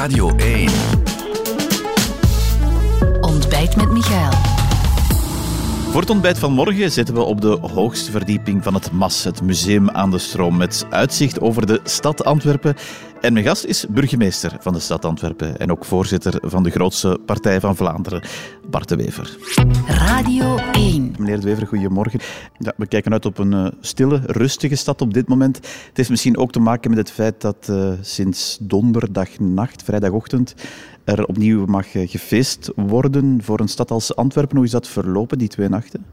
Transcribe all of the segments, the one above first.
Radio 1. Ontbijt met Michaël. Voor het ontbijt van morgen zitten we op de hoogste verdieping van het MAS, het museum aan de stroom, met uitzicht over de stad Antwerpen. En mijn gast is burgemeester van de stad Antwerpen en ook voorzitter van de grootste partij van Vlaanderen, Bart de Wever. Radio 1. Meneer de Wever, goedemorgen. Ja, we kijken uit op een stille, rustige stad op dit moment. Het heeft misschien ook te maken met het feit dat sinds donderdagnacht, vrijdagochtend, er opnieuw mag gefeest worden voor een stad als Antwerpen. Hoe is dat verlopen, die twee nachten?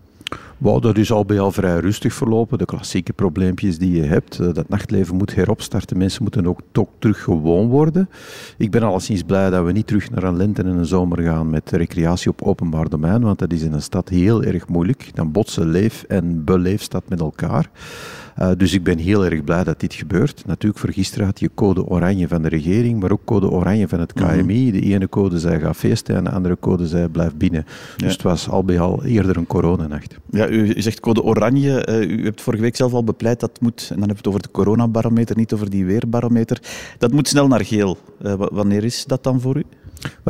Wow, dat is al bij al vrij rustig verlopen. De klassieke probleempjes die je hebt. Dat nachtleven moet heropstarten. Mensen moeten ook toch terug gewoon worden. Ik ben alleszins blij dat we niet terug naar een lente en een zomer gaan met recreatie op openbaar domein. Want dat is in een stad heel erg moeilijk. Dan botsen leef- en beleefstad met elkaar. Dus ik ben heel erg blij dat dit gebeurt. Natuurlijk, voor gisteren had je code oranje van de regering, maar ook code oranje van het KMI. De ene code zei ga feesten en de andere code zei blijf binnen. Ja. Dus het was al bij al eerder een coronanacht. Ja, u zegt code oranje. U hebt vorige week zelf al bepleit dat moet, en dan hebben we het over de coronabarometer, niet over die weerbarometer, dat moet snel naar geel. Wanneer is dat dan voor u?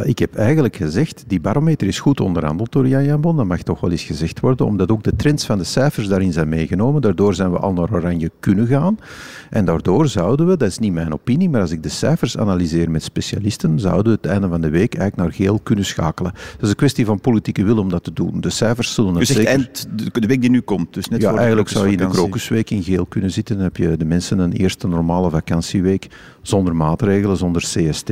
Ik heb eigenlijk gezegd, die barometer is goed onderhandeld door Jan Jambon, dat mag toch wel eens gezegd worden, omdat ook de trends van de cijfers daarin zijn meegenomen. Daardoor zijn we al naar oranje kunnen gaan. En daardoor zouden we, dat is niet mijn opinie, maar als ik de cijfers analyseer met specialisten, zouden we het einde van de week eigenlijk naar geel kunnen schakelen. Dat is een kwestie van politieke wil om dat te doen. De cijfers zullen het zeker... eind de week die nu komt, dus net voor de eigenlijk zou je in de Krokusweek in geel kunnen zitten. Dan heb je de mensen een eerste normale vakantieweek zonder maatregelen, zonder CST,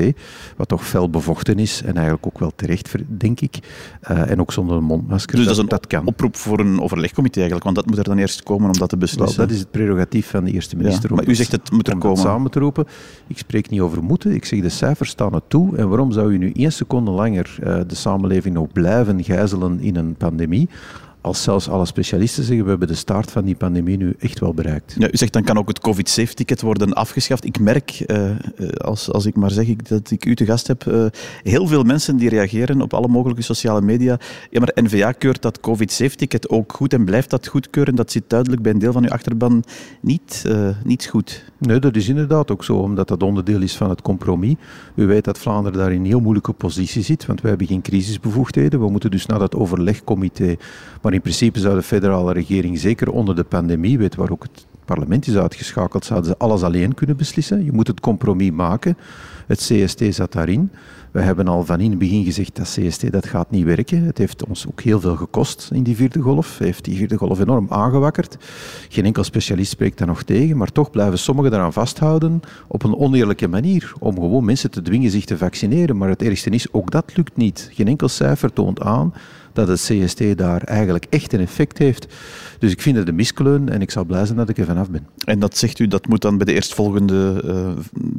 wat toch fel bevochten is en eigenlijk ook wel terecht, denk ik. En ook zonder een mondmasker. Dus dat kan. Oproep voor een overlegcomité eigenlijk, want dat moet er dan eerst komen om dat te beslissen. Wel, dat is het prerogatief van de eerste minister. Ja, maar u zegt het moet er komen. Samen te roepen. Ik spreek niet over moeten, ik zeg de cijfers staan het toe. En waarom zou u nu 1 seconde langer de samenleving nog blijven gijzelen in een pandemie? Als zelfs alle specialisten zeggen, we hebben de staart van die pandemie nu echt wel bereikt. Ja, u zegt, dan kan ook het COVID-safe-ticket worden afgeschaft. Ik merk, als ik maar zeg dat ik u te gast heb, heel veel mensen die reageren op alle mogelijke sociale media. Ja, maar N-VA keurt dat COVID-safe-ticket ook goed en blijft dat goedkeuren. Dat zit duidelijk bij een deel van uw achterban niet goed. Nee, dat is inderdaad ook zo, omdat dat onderdeel is van het compromis. U weet dat Vlaanderen daar in een heel moeilijke positie zit, want wij hebben geen crisisbevoegdheden. We moeten dus naar dat overlegcomité... Maar in principe zou de federale regering, zeker onder de pandemie, weet waar ook het parlement is uitgeschakeld, zouden ze alles alleen kunnen beslissen. Je moet het compromis maken. Het CST zat daarin. We hebben al van in het begin gezegd dat CST dat gaat niet werken. Het heeft ons ook heel veel gekost in die vierde golf. Heeft die vierde golf enorm aangewakkerd. Geen enkel specialist spreekt daar nog tegen, maar toch blijven sommigen daaraan vasthouden op een oneerlijke manier om gewoon mensen te dwingen zich te vaccineren. Maar het ergste is, ook dat lukt niet. Geen enkel cijfer toont aan dat het CST daar eigenlijk echt een effect heeft. Dus ik vind het een miskleun en ik zou blij zijn dat ik er vanaf ben. En dat zegt u, dat moet dan bij de eerstvolgende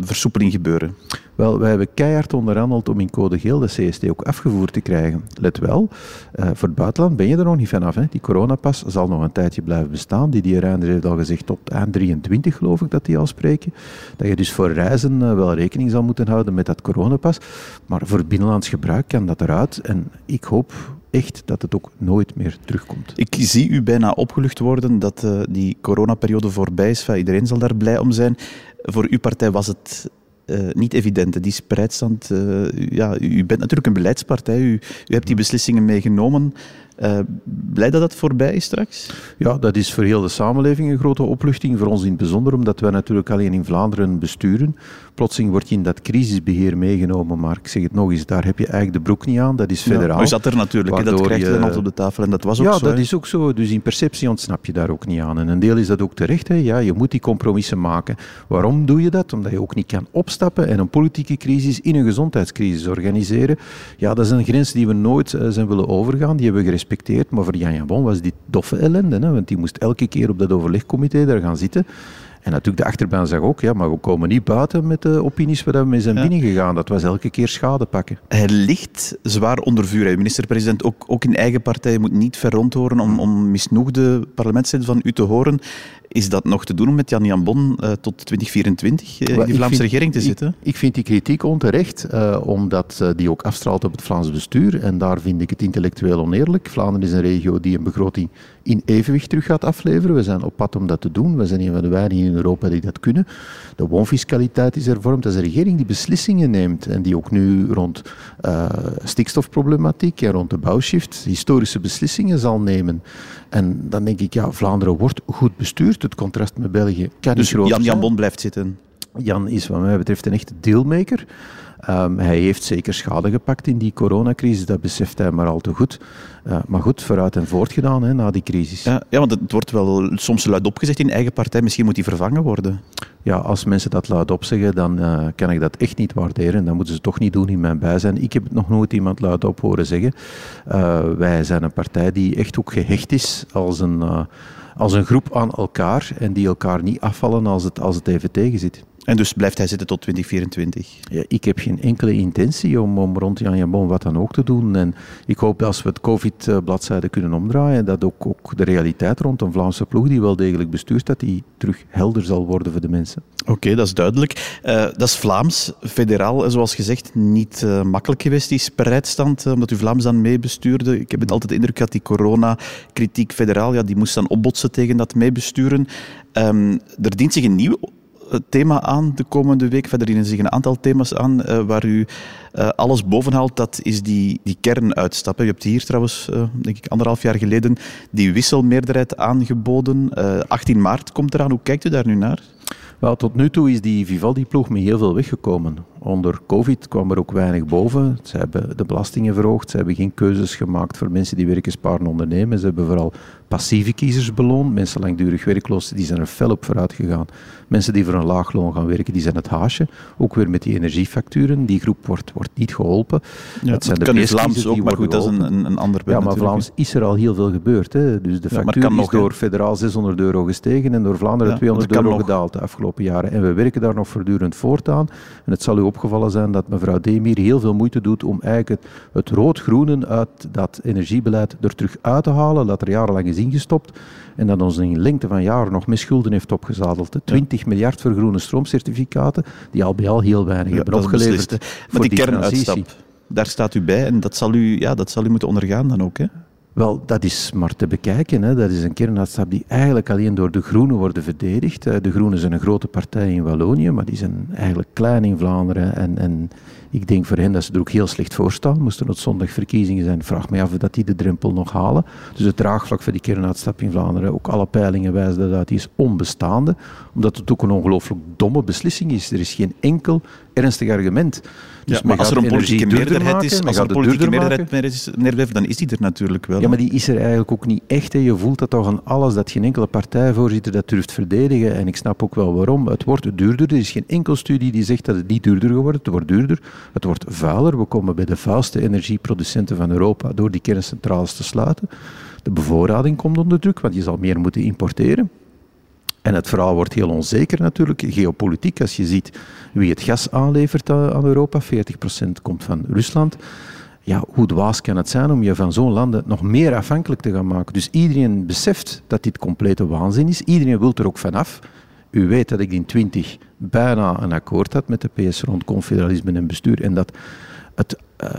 versoepeling gebeuren? Wel, wij hebben keihard onderhandeld om in code geel de CST ook afgevoerd te krijgen. Let wel, voor het buitenland ben je er nog niet vanaf. Hè. Die coronapas zal nog een tijdje blijven bestaan. Didier Reynders heeft al gezegd tot eind 23, geloof ik, dat die al spreken. Dat je dus voor reizen wel rekening zal moeten houden met dat coronapas. Maar voor binnenlands gebruik kan dat eruit. En ik hoop... echt dat het ook nooit meer terugkomt. Ik zie u bijna opgelucht worden dat die coronaperiode voorbij is. Iedereen zal daar blij om zijn. Voor uw partij was het niet evident. Die spreidstand... u bent natuurlijk een beleidspartij. U hebt die beslissingen meegenomen. Blij dat dat voorbij is straks? Ja, dat is voor heel de samenleving een grote opluchting. Voor ons in het bijzonder, omdat wij natuurlijk alleen in Vlaanderen besturen. Plotseling word je in dat crisisbeheer meegenomen, maar ik zeg het nog eens, daar heb je eigenlijk de broek niet aan. Dat is federaal. U zat er natuurlijk, dat krijg je dan altijd op de tafel en dat was ook zo. Ja, dat is ook zo. Dus in perceptie ontsnap je daar ook niet aan. En een deel is dat ook terecht. Hè. Ja, je moet die compromissen maken. Waarom doe je dat? Omdat je ook niet kan opstappen en een politieke crisis in een gezondheidscrisis organiseren. Ja, dat is een grens die we nooit zijn willen overgaan. Die hebben we gerespecteerd. Maar voor Jan Jambon was die doffe ellende. Hè, want die moest elke keer op dat overlegcomité daar gaan zitten. En natuurlijk, de achterban zag ook, ja, maar we komen niet buiten met de opinies waar we mee zijn binnengegaan. Dat was elke keer schade pakken. Hij ligt zwaar onder vuur. Hè. Minister-president, ook in eigen partij, moet niet verrond horen om misnoegde parlementsleden van u te horen. Is dat nog te doen om met Jan Jambon tot 2024 in de Vlaamse regering te zitten? Ik vind die kritiek onterecht, omdat die ook afstraalt op het Vlaams bestuur. En daar vind ik het intellectueel oneerlijk. Vlaanderen is een regio die een begroting in evenwicht terug gaat afleveren. We zijn op pad om dat te doen. We zijn een van de weinigen in Europa die dat kunnen. De woonfiscaliteit is hervormd. Dat is een regering die beslissingen neemt. En die ook nu rond stikstofproblematiek en rond de bouwshift historische beslissingen zal nemen. En dan denk ik, ja, Vlaanderen wordt goed bestuurd. Het contrast met België kan dus niet groot zijn. Jan Jambon blijft zitten. Jan is wat mij betreft een echte dealmaker. Hij heeft zeker schade gepakt in die coronacrisis, dat beseft hij maar al te goed. Maar goed, vooruit en voort gedaan hè, na die crisis. Ja, want het wordt wel soms luidop gezegd in eigen partij, misschien moet hij vervangen worden. Ja, als mensen dat luidop zeggen, dan kan ik dat echt niet waarderen. Dan moeten ze toch niet doen in mijn bijzijn. Ik heb het nog nooit iemand luidop horen zeggen. Wij zijn een partij die echt ook gehecht is als een groep aan elkaar en die elkaar niet afvallen als het even tegen zit. En dus blijft hij zitten tot 2024? Ja, ik heb geen enkele intentie om rond Jan Jambon wat dan ook te doen. En ik hoop dat als we het COVID-bladzijde kunnen omdraaien, dat ook de realiteit rond een Vlaamse ploeg die wel degelijk bestuurt, dat die terug helder zal worden voor de mensen. Oké, dat is duidelijk. Dat is Vlaams, federaal, zoals gezegd, niet makkelijk geweest, die spreidstand, omdat u Vlaams dan meebestuurde. Ik heb het altijd de indruk dat die coronakritiek federaal, ja, die moest dan opbotsen tegen dat meebesturen. Er dient zich een nieuwe thema aan de komende week. Verder dienen zich een aantal thema's aan waar u alles bovenhaalt. Dat is die kernuitstap. Je hebt hier trouwens, denk ik, 1,5 jaar geleden die wisselmeerderheid aangeboden. 18 maart komt eraan. Hoe kijkt u daar nu naar? Wel, tot nu toe is die Vivaldi-ploeg met heel veel weggekomen. Onder COVID kwam er ook weinig boven. Ze hebben de belastingen verhoogd. Ze hebben geen keuzes gemaakt voor mensen die werken, sparen, ondernemen. Ze hebben vooral passieve kiezers beloond. Mensen langdurig werkloos, die zijn er fel op vooruit gegaan. Mensen die voor een laag loon gaan werken, die zijn het haasje. Ook weer met die energiefacturen. Die groep wordt niet geholpen. Ja, dat zijn de kan in Vlaams ook, maar goed, dat is een ander punt. Ja, maar Vlaams is er al heel veel gebeurd. Hè. Dus de factuur is nog, door federaal €600 gestegen en door Vlaanderen €200 gedaald de afgelopen jaren. En we werken daar nog voortdurend voort aan. En het zal u opgevallen zijn dat mevrouw Demir heel veel moeite doet om eigenlijk het rood-groenen uit dat energiebeleid er terug uit te halen, dat er jarenlang is ingestopt en dat ons in lengte van jaren nog met schulden heeft opgezadeld. 20 miljard voor groene stroomcertificaten, die al bij al heel weinig hebben opgeleverd voor die kernuitstap. Daar staat u bij en dat zal u moeten ondergaan dan ook, hè? Wel, dat is maar te bekijken. Hè. Dat is een kernuitstap die eigenlijk alleen door de Groenen wordt verdedigd. De Groenen zijn een grote partij in Wallonië, maar die zijn eigenlijk klein in Vlaanderen. En ik denk voor hen dat ze er ook heel slecht voor staan. Moesten het zondag verkiezingen zijn, vraag mij af of die de drempel nog halen. Dus het draagvlak voor die kernuitstap in Vlaanderen, ook alle peilingen wijzen dat uit, is onbestaande. Omdat het ook een ongelooflijk domme beslissing is. Er is geen enkel ernstig argument. Dus maar als er een politieke meerderheid is, dan is die er natuurlijk wel. Ja, maar die is er eigenlijk ook niet echt. Hè. Je voelt dat toch aan alles, dat geen enkele partijvoorzitter dat durft verdedigen. En ik snap ook wel waarom. Het wordt duurder. Er is geen enkel studie die zegt dat het niet duurder wordt. Het wordt duurder. Het wordt vuiler. We komen bij de vuilste energieproducenten van Europa door die kerncentrales te sluiten. De bevoorrading komt onder druk, want je zal meer moeten importeren. En het verhaal wordt heel onzeker natuurlijk, geopolitiek. Als je ziet wie het gas aanlevert aan Europa, 40% komt van Rusland. Ja, hoe dwaas kan het zijn om je van zo'n landen nog meer afhankelijk te gaan maken? Dus iedereen beseft dat dit complete waanzin is. Iedereen wil er ook vanaf. U weet dat ik in 20 bijna een akkoord had met de PS rond confederalisme en bestuur en dat het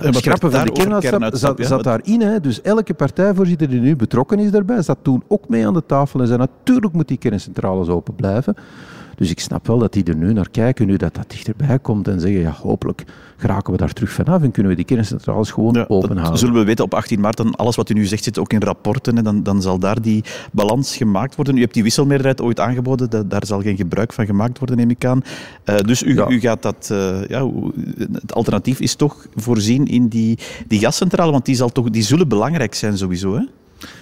schrappen van de kernuitstap zat daarin. Hè. Dus elke partijvoorzitter die nu betrokken is daarbij, zat toen ook mee aan de tafel en zei natuurlijk moet die kerncentrales open blijven. Dus ik snap wel dat die er nu naar kijken, nu dat dichterbij komt en zeggen, ja, hopelijk geraken we daar terug vanaf en kunnen we die kerncentrales gewoon open houden. Zullen we weten op 18 maart, dan alles wat u nu zegt zit ook in rapporten en dan zal daar die balans gemaakt worden. U hebt die wisselmeerderheid ooit aangeboden, daar zal geen gebruik van gemaakt worden, neem ik aan. Dus u gaat dat... het alternatief is toch voorzien in die gascentrale, want die zullen belangrijk zijn sowieso, hè?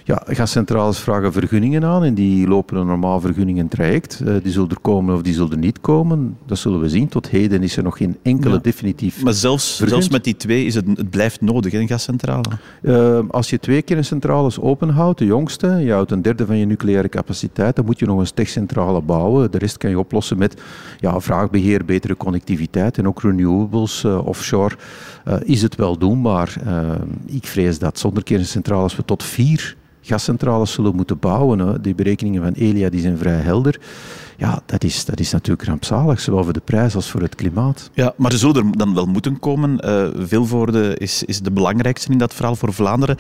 Ja, gascentrales vragen vergunningen aan en die lopen een normaal vergunningentraject. Die zullen er komen of die zullen er niet komen. Dat zullen we zien. Tot heden is er nog geen enkele definitief. Maar zelfs met die twee is het blijft nodig, een gascentrale. Als je 2 kerncentrales openhoudt, de jongste, je houdt een derde van je nucleaire capaciteit, dan moet je nog een techcentrale bouwen. De rest kan je oplossen met vraagbeheer, betere connectiviteit en ook renewables, offshore. Is het wel doenbaar? Ik vrees dat zonder kerncentrales we tot 4 gascentrales zullen moeten bouwen. Hè. Die berekeningen van Elia die zijn vrij helder. Ja, dat is natuurlijk rampzalig, zowel voor de prijs als voor het klimaat. Ja, maar ze zullen er dan wel moeten komen. Vilvoorde is de belangrijkste in dat verhaal voor Vlaanderen.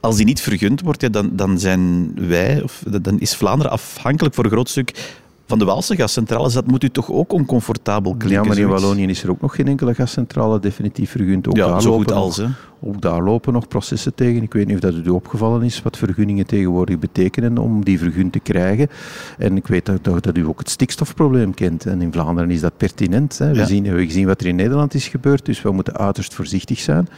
Als die niet vergund wordt, ja, dan zijn wij, of dan is Vlaanderen afhankelijk voor een groot stuk van de Waalse gascentrales. Dat moet u toch ook oncomfortabel klinken? Ja, maar in Wallonië is er ook nog geen enkele gascentrale definitief vergund. Ook, ja, daar zo goed als, hè? Ook daar lopen nog processen tegen. Ik weet niet of dat u opgevallen is wat vergunningen tegenwoordig betekenen om die vergun te krijgen. En ik weet dat u ook het stikstofprobleem kent. En in Vlaanderen is dat pertinent. Hè. We hebben gezien wat er in Nederland is gebeurd, dus we moeten uiterst voorzichtig zijn.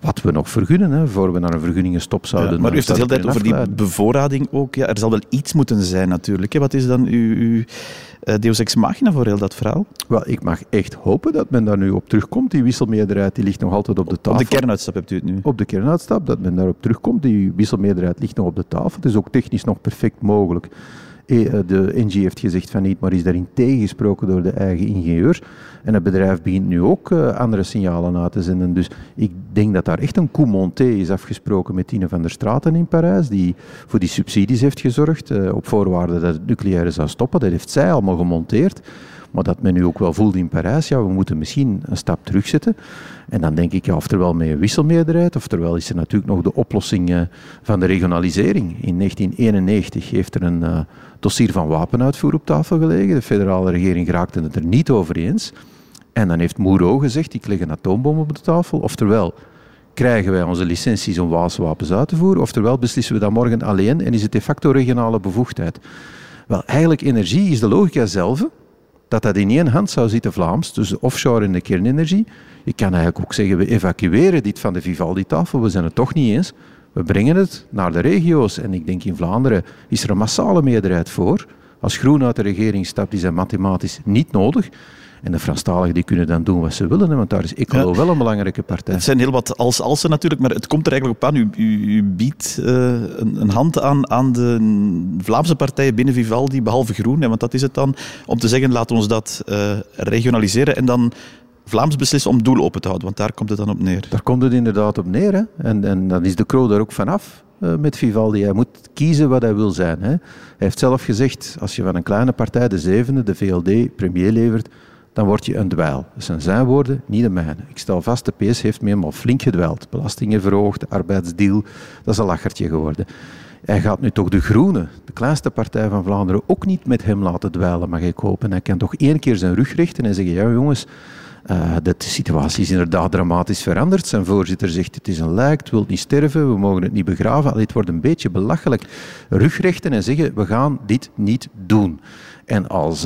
Wat we nog vergunnen, hè, voor we naar een vergunningenstop zouden... Ja, maar u heeft het de hele tijd over die bevoorrading ook. Ja, er zal wel iets moeten zijn natuurlijk. Hè. Wat is dan uw deus ex machina voor heel dat verhaal? Wel, ik mag echt hopen dat men daar nu op terugkomt. Die wisselmeerderheid die ligt nog altijd op de tafel. Op de kernuitstap hebt u het nu? Op de kernuitstap, dat men daarop terugkomt. Die wisselmeerderheid ligt nog op de tafel. Het is ook technisch nog perfect mogelijk. De NG heeft gezegd van niet, maar is daarin tegengesproken door de eigen ingenieur. En het bedrijf begint nu ook andere signalen na te zenden. Dus ik denk dat daar echt een coup monté is afgesproken met Tine van der Straten in Parijs, die voor die subsidies heeft gezorgd, op voorwaarde dat het nucleaire zou stoppen. Dat heeft zij allemaal gemonteerd. Maar dat men nu ook wel voelt in Parijs, ja, we moeten misschien een stap terugzetten. En dan denk ik, ja, oftewel met een wisselmeerderheid, oftewel is er natuurlijk nog de oplossing van de regionalisering. In 1991 heeft er een dossier van wapenuitvoer op tafel gelegen. De federale regering raakte het er niet over eens. En dan heeft Moero gezegd, ik leg een atoombom op de tafel. Oftewel, krijgen wij onze licenties om Waalse wapens uit te voeren? Oftewel, beslissen we dat morgen alleen en is het de facto regionale bevoegdheid? Wel, eigenlijk energie is de logica zelf. Dat in één hand zou zitten, Vlaams, tussen offshore en de kernenergie. Je kan eigenlijk ook zeggen, we evacueren dit van de Vivaldi-tafel, we zijn het toch niet eens. We brengen het naar de regio's. En ik denk in Vlaanderen is er een massale meerderheid voor. Als Groen uit de regering stapt, is dat mathematisch niet nodig. En de Franstaligen die kunnen dan doen wat ze willen, want daar is Ecolo wel een belangrijke partij. Het zijn heel wat als-alsen natuurlijk, maar het komt er eigenlijk op aan. U biedt een hand aan de Vlaamse partijen binnen Vivaldi, behalve Groen, want dat is het dan, om te zeggen, laat ons dat regionaliseren en dan Vlaams beslissen om doel open te houden, want daar komt het dan op neer. Daar komt het inderdaad op neer, hè? En dan is de Croo daar ook vanaf. Met Vivaldi. Hij moet kiezen wat hij wil zijn. Hè. Hij heeft zelf gezegd, als je van een kleine partij, de zevende, de VLD, premier levert, dan word je een dweil. Dat zijn zijn woorden, niet de mijne. Ik stel vast, de PS heeft me helemaal flink gedweild. Belastingen verhoogd, arbeidsdeal, dat is een lachertje geworden. Hij gaat nu toch de Groene, de kleinste partij van Vlaanderen, ook niet met hem laten dweilen, mag ik hopen. Hij kan toch één keer zijn rug richten en zeggen, ja jongens, de situatie is inderdaad dramatisch veranderd. Zijn voorzitter zegt, het is een lijk, het wil niet sterven, we mogen het niet begraven. Allee, het wordt een beetje belachelijk. Rugrechten en zeggen, we gaan dit niet doen. En als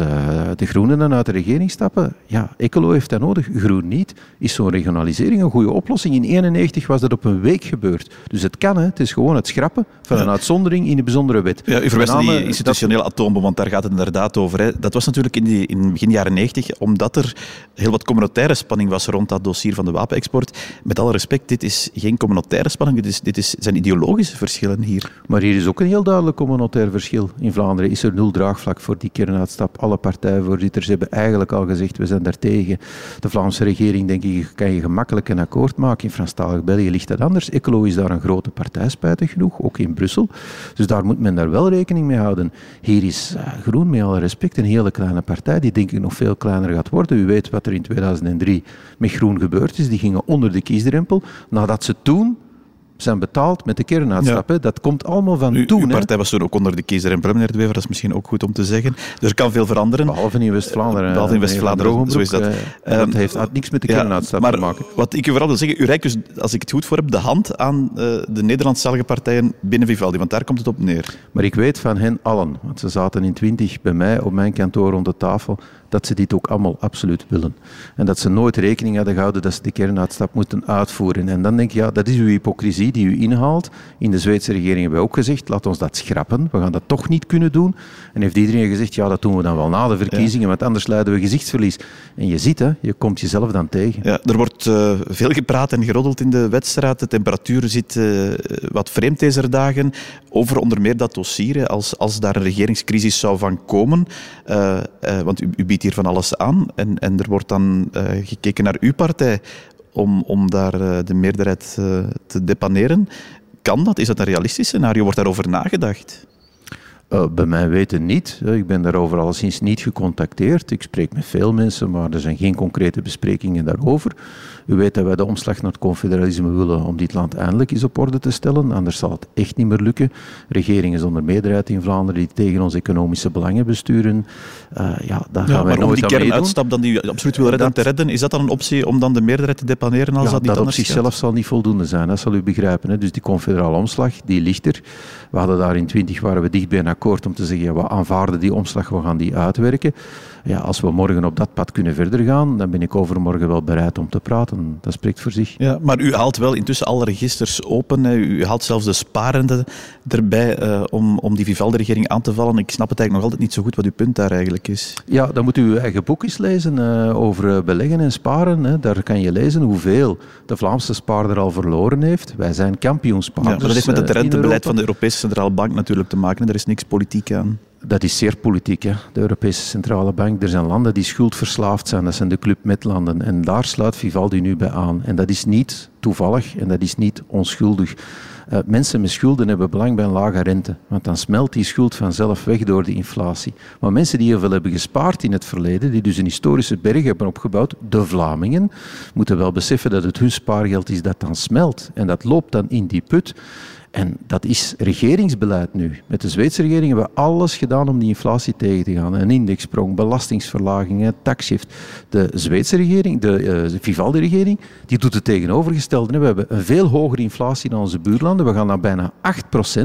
de Groenen dan uit de regering stappen, ja, Ecolo heeft dat nodig, Groen niet. Is zo'n regionalisering een goede oplossing? In 1991 was dat op een week gebeurd. Dus het kan, hè. Het is gewoon het schrappen van een uitzondering in een bijzondere wet. Ja, u verwijst naar die institutionele atoombom, want daar gaat het inderdaad over. Hè. Dat was natuurlijk in begin jaren 90, omdat er heel wat communautaire spanning was rond dat dossier van de wapenexport. Met alle respect, dit is geen communautaire spanning, dit zijn ideologische verschillen hier. Maar hier is ook een heel duidelijk communautair verschil. In Vlaanderen is er 0 draagvlak voor die kern. Alle partijvoorzitters hebben eigenlijk al gezegd, we zijn daartegen. De Vlaamse regering, denk ik, kan je gemakkelijk een akkoord maken. In Franstalig België ligt dat anders. Ecolo is daar een grote partij, spijtig genoeg, ook in Brussel. Dus daar moet men daar wel rekening mee houden. Hier is Groen, met alle respect, een hele kleine partij, die denk ik nog veel kleiner gaat worden. U weet wat er in 2003 met Groen gebeurd is. Die gingen onder de kiesdrempel, nadat ze toen zijn betaald met de kernuitstap. Ja. Dat komt allemaal van toen. Uw partij was toen ook onder de kiesdrempel, meneer De Wever, dat is misschien ook goed om te zeggen. Dus er kan veel veranderen. Behalve in West-Vlaanderen. Behalve in West-Vlaanderen, zo is dat. Dat heeft niks met de kernuitstap te maken. Wat ik u vooral wil zeggen, u reikt dus, als ik het goed voor heb, de hand aan de Nederlandstalige partijen binnen Vivaldi, want daar komt het op neer. Maar ik weet van hen allen, want ze zaten in 20 bij mij op mijn kantoor rond de tafel, dat ze dit ook allemaal absoluut willen. En dat ze nooit rekening hadden gehouden dat ze de kernuitstap moeten uitvoeren. En dan denk je, ja, dat is uw hypocrisie die u inhaalt. In de Zweedse regering hebben we ook gezegd, laat ons dat schrappen. We gaan dat toch niet kunnen doen. En heeft iedereen gezegd, ja, dat doen we dan wel na de verkiezingen, want anders leiden we gezichtsverlies. En je ziet, hè, je komt jezelf dan tegen. Ja, er wordt veel gepraat en geroddeld in de Wetstraat. De temperatuur zit wat vreemd deze dagen. Over onder meer dat dossier, hè, als daar een regeringscrisis zou van komen. Want u biedt hier van alles aan. En er wordt dan gekeken naar uw partij om daar de meerderheid te depaneren. Kan dat? Is dat een realistisch scenario? Wordt daarover nagedacht? Bij mijn weten niet. Ik ben daarover alleszins niet gecontacteerd. Ik spreek met veel mensen, maar er zijn geen concrete besprekingen daarover. U weet dat wij de omslag naar het confederalisme willen om dit land eindelijk eens op orde te stellen. Anders zal het echt niet meer lukken. Regeringen zonder meerderheid in Vlaanderen die tegen ons economische belangen besturen. Daar gaan wij nooit aan meedoen. Maar om die kernuitstap dan die absoluut wil redden te redden, is dat dan een optie om dan de meerderheid te depaneren als dat niet anders gaat? Dat op zichzelf zal niet voldoende zijn, dat zal u begrijpen. Hè. Dus die confederale omslag, die ligt er. We hadden daar in 20 waren we dicht bij een akkoord om te zeggen, we aanvaarden die omslag, we gaan die uitwerken. Ja, als we morgen op dat pad kunnen verder gaan, dan ben ik overmorgen wel bereid om te praten. Dat spreekt voor zich. Ja, maar u haalt wel intussen alle registers open. U haalt zelfs de sparenden erbij om die Vivaldi-regering aan te vallen. Ik snap het eigenlijk nog altijd niet zo goed wat uw punt daar eigenlijk is. Ja, dan moet u uw eigen boek eens lezen over beleggen en sparen. Daar kan je lezen hoeveel de Vlaamse spaarder al verloren heeft. Wij zijn kampioenspaarders. Ja, maar dat heeft met het rentebeleid van de Europese Centrale Bank natuurlijk te maken. Er is niks politiek aan. Dat is zeer politiek, hè? De Europese Centrale Bank. Er zijn landen die schuldverslaafd zijn. Dat zijn de Club met landen. En daar sluit Vivaldi nu bij aan. En dat is niet toevallig en dat is niet onschuldig. Mensen met schulden hebben belang bij een lage rente. Want dan smelt die schuld vanzelf weg door de inflatie. Maar mensen die heel veel hebben gespaard in het verleden, die dus een historische berg hebben opgebouwd, de Vlamingen, moeten wel beseffen dat het hun spaargeld is dat dan smelt. En dat loopt dan in die put. En dat is regeringsbeleid nu. Met de Zweedse regering hebben we alles gedaan om die inflatie tegen te gaan. Een indexsprong, belastingsverlagingen, taxshift. De Zweedse regering, de Vivaldi-regering, die doet het tegenovergestelde. We hebben een veel hogere inflatie dan onze buurlanden. We gaan naar bijna 8%.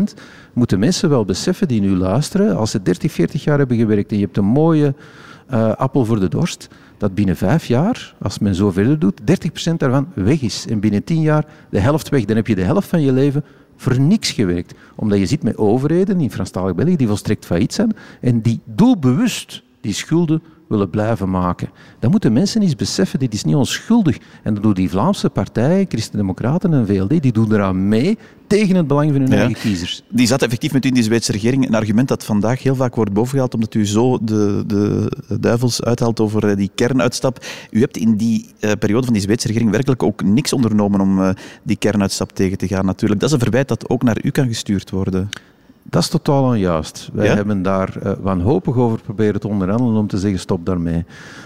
Moeten mensen wel beseffen die nu luisteren. Als ze 30, 40 jaar hebben gewerkt en je hebt een mooie appel voor de dorst, dat binnen 5 jaar, als men zo verder doet, 30% daarvan weg is. En binnen 10 jaar de helft weg. Dan heb je de helft van je leven voor niks gewerkt. Omdat je zit met overheden in Franstalig België die volstrekt failliet zijn en die doelbewust die schulden willen blijven maken. Dan moeten mensen eens beseffen, dit is niet onschuldig. En dat doen die Vlaamse partijen, Christen-Democraten en VLD, die doen eraan mee tegen het belang van hun eigen kiezers. Die zat effectief met u in die Zweedse regering. Een argument dat vandaag heel vaak wordt bovengehaald, omdat u zo de duivels uithaalt over die kernuitstap. U hebt in die periode van die Zweedse regering werkelijk ook niks ondernomen om die kernuitstap tegen te gaan natuurlijk. Dat is een verwijt dat ook naar u kan gestuurd worden. Dat is totaal onjuist. Wij hebben daar wanhopig over proberen te onderhandelen om te zeggen stop daarmee.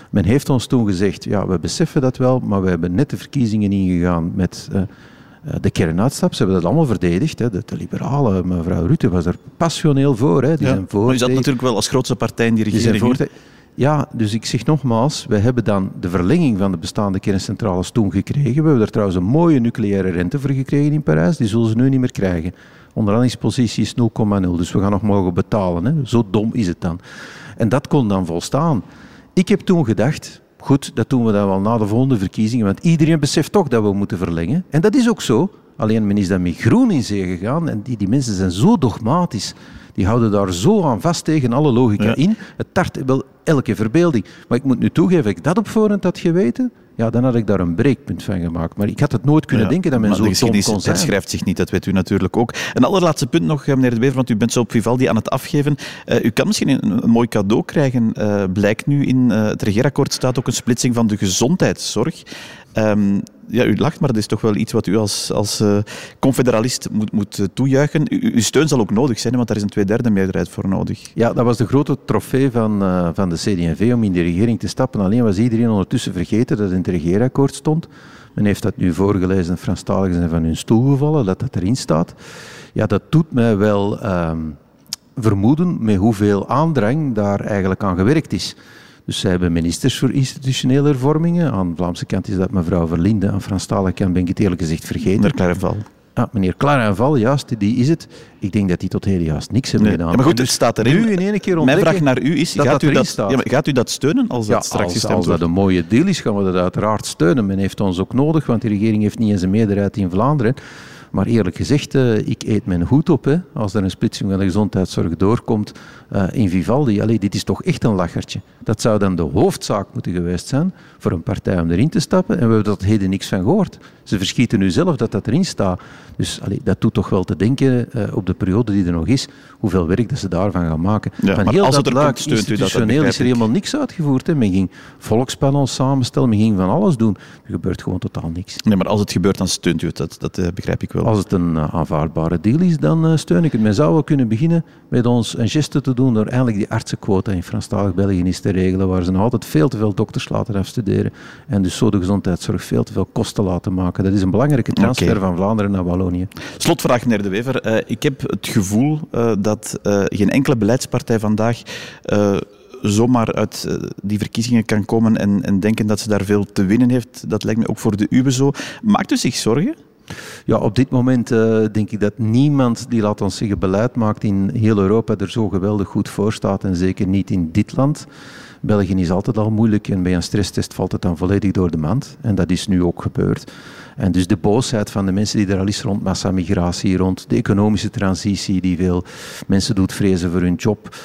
Men heeft ons toen gezegd, ja, we beseffen dat wel, maar we hebben net de verkiezingen ingegaan met de kernuitstap. Ze hebben dat allemaal verdedigd. Hè. De liberalen, mevrouw Rutte was er passioneel voor. Hè. Die zijn voor. Maar u zat natuurlijk wel als grootste partij in die regering. Ja, dus ik zeg nogmaals, we hebben dan de verlenging van de bestaande kerncentrales toen gekregen. We hebben daar trouwens een mooie nucleaire rente voor gekregen in Parijs. Die zullen ze nu niet meer krijgen. Onderhandelingspositie is 0,0, dus we gaan nog mogen betalen. Hè. Zo dom is het dan. En dat kon dan volstaan. Ik heb toen gedacht, goed, dat doen we dan wel na de volgende verkiezingen, want iedereen beseft toch dat we moeten verlengen. En dat is ook zo. Alleen men is dan met Groen in zee gegaan en die mensen zijn zo dogmatisch. Die houden daar zo aan vast tegen alle logica in. Het tart wel elke verbeelding. Maar ik moet nu toegeven, ik dat op voorhand had geweten, ja, dan had ik daar een breekpunt van gemaakt. Maar ik had het nooit kunnen denken dat men zo dom kon zijn. De geschiedenis herschrijft zich niet, dat weet u natuurlijk ook. Een allerlaatste punt nog, meneer De Wever, want u bent zo op Vivaldi aan het afgeven. U kan misschien een mooi cadeau krijgen. Blijkt nu in het regeerakkoord staat ook een splitsing van de gezondheidszorg. Ja, u lacht, maar dat is toch wel iets wat u als confederalist moet toejuichen. Uw steun zal ook nodig zijn, want daar is een 2/3 meerderheid voor nodig. Ja, dat was de grote trofee van de CD&V om in de regering te stappen. Alleen was iedereen ondertussen vergeten dat het in het regeerakkoord stond. Men heeft dat nu voorgelezen en Franstaligen zijn van hun stoel gevallen, dat dat erin staat. Ja, dat doet mij wel vermoeden met hoeveel aandrang daar eigenlijk aan gewerkt is. Dus zij hebben ministers voor institutionele hervormingen. Aan de Vlaamse kant is dat mevrouw Verlinde. Aan de Franstalige kant ben ik het eerlijk gezegd vergeten. Meneer Clarenval. Ah, meneer Clarenval, juist, die is het. Ik denk dat die tot heden juist niks hebben gedaan. Ja, maar goed, het staat erin. Nu in één keer ontdekken. Mijn vraag naar u is, gaat u dat steunen als dat straks gestemd wordt? Als dat een mooie deal is, gaan we dat uiteraard steunen. Men heeft ons ook nodig, want de regering heeft niet eens een meerderheid in Vlaanderen. Maar eerlijk gezegd, ik eet mijn hoed op hè, als er een splitsing van de gezondheidszorg doorkomt in Vivaldi. Allee, dit is toch echt een lachertje. Dat zou dan de hoofdzaak moeten geweest zijn voor een partij om erin te stappen. En we hebben dat heden niks van gehoord. Ze verschieten nu zelf dat dat erin staat. Dus allee, dat doet toch wel te denken op de periode die er nog is, hoeveel werk dat ze daarvan gaan maken. Ja, van heel dat luik institutioneel is er helemaal niks uitgevoerd. Hè. Men ging volkspanels samenstellen, men ging van alles doen. Er gebeurt gewoon totaal niks. Nee, maar als het gebeurt, dan steunt u het. Dat begrijp ik wel. Wel, als het een aanvaardbare deal is, dan steun ik het. Men zou wel kunnen beginnen met ons een geste te doen door eigenlijk die artsenquota in Franstalig België eens te regelen, waar ze nog altijd veel te veel dokters laten afstuderen en dus zo de gezondheidszorg veel te veel kosten laten maken. Dat is een belangrijke transfer van Vlaanderen naar Wallonië. Slotvraag, meneer De Wever. Ik heb het gevoel dat geen enkele beleidspartij vandaag zomaar uit die verkiezingen kan komen en denken dat ze daar veel te winnen heeft. Dat lijkt me ook voor de Uwe zo. Maakt u zich zorgen? Ja, op dit moment denk ik dat niemand die, laat ons zeggen, beleid maakt in heel Europa er zo geweldig goed voor staat en zeker niet in dit land. België is altijd al moeilijk en bij een stresstest valt het dan volledig door de mand. En dat is nu ook gebeurd. En dus de boosheid van de mensen die er al is rond massamigratie, rond de economische transitie die veel mensen doet vrezen voor hun job,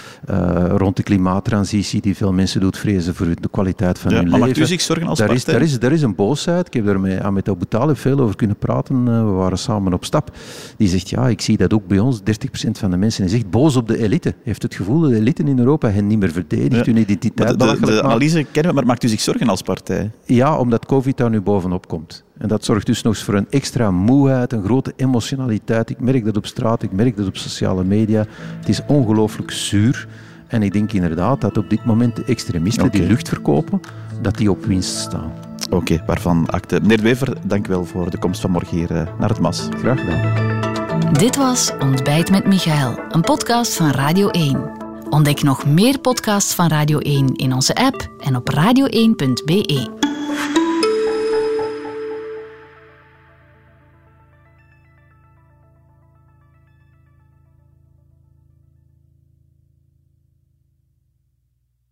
rond de klimaattransitie die veel mensen doet vrezen voor de kwaliteit van hun leven. Maar maakt u zich zorgen als partij? Daar is een boosheid. Ik heb er met Ahmed Aboutal veel over kunnen praten. We waren samen op stap. Die zegt, ja, ik zie dat ook bij ons. 30% van de mensen is echt boos op de elite. Heeft het gevoel dat de elite in Europa hen niet meer verdedigt, hun identiteit. De analyse kennen we, maar maakt u zich zorgen als partij? Ja, omdat COVID daar nu bovenop komt. En dat zorgt dus nog eens voor een extra moeheid, een grote emotionaliteit. Ik merk dat op straat, ik merk dat op sociale media. Het is ongelooflijk zuur. En ik denk inderdaad dat op dit moment de extremisten die lucht verkopen, dat die op winst staan. Oké, waarvan akte. Meneer De Wever, dank u wel voor de komst van morgen hier naar het MAS. Graag gedaan. Dit was Ontbijt met Michaël, een podcast van Radio 1. Ontdek nog meer podcasts van Radio 1 in onze app en op radio1.be.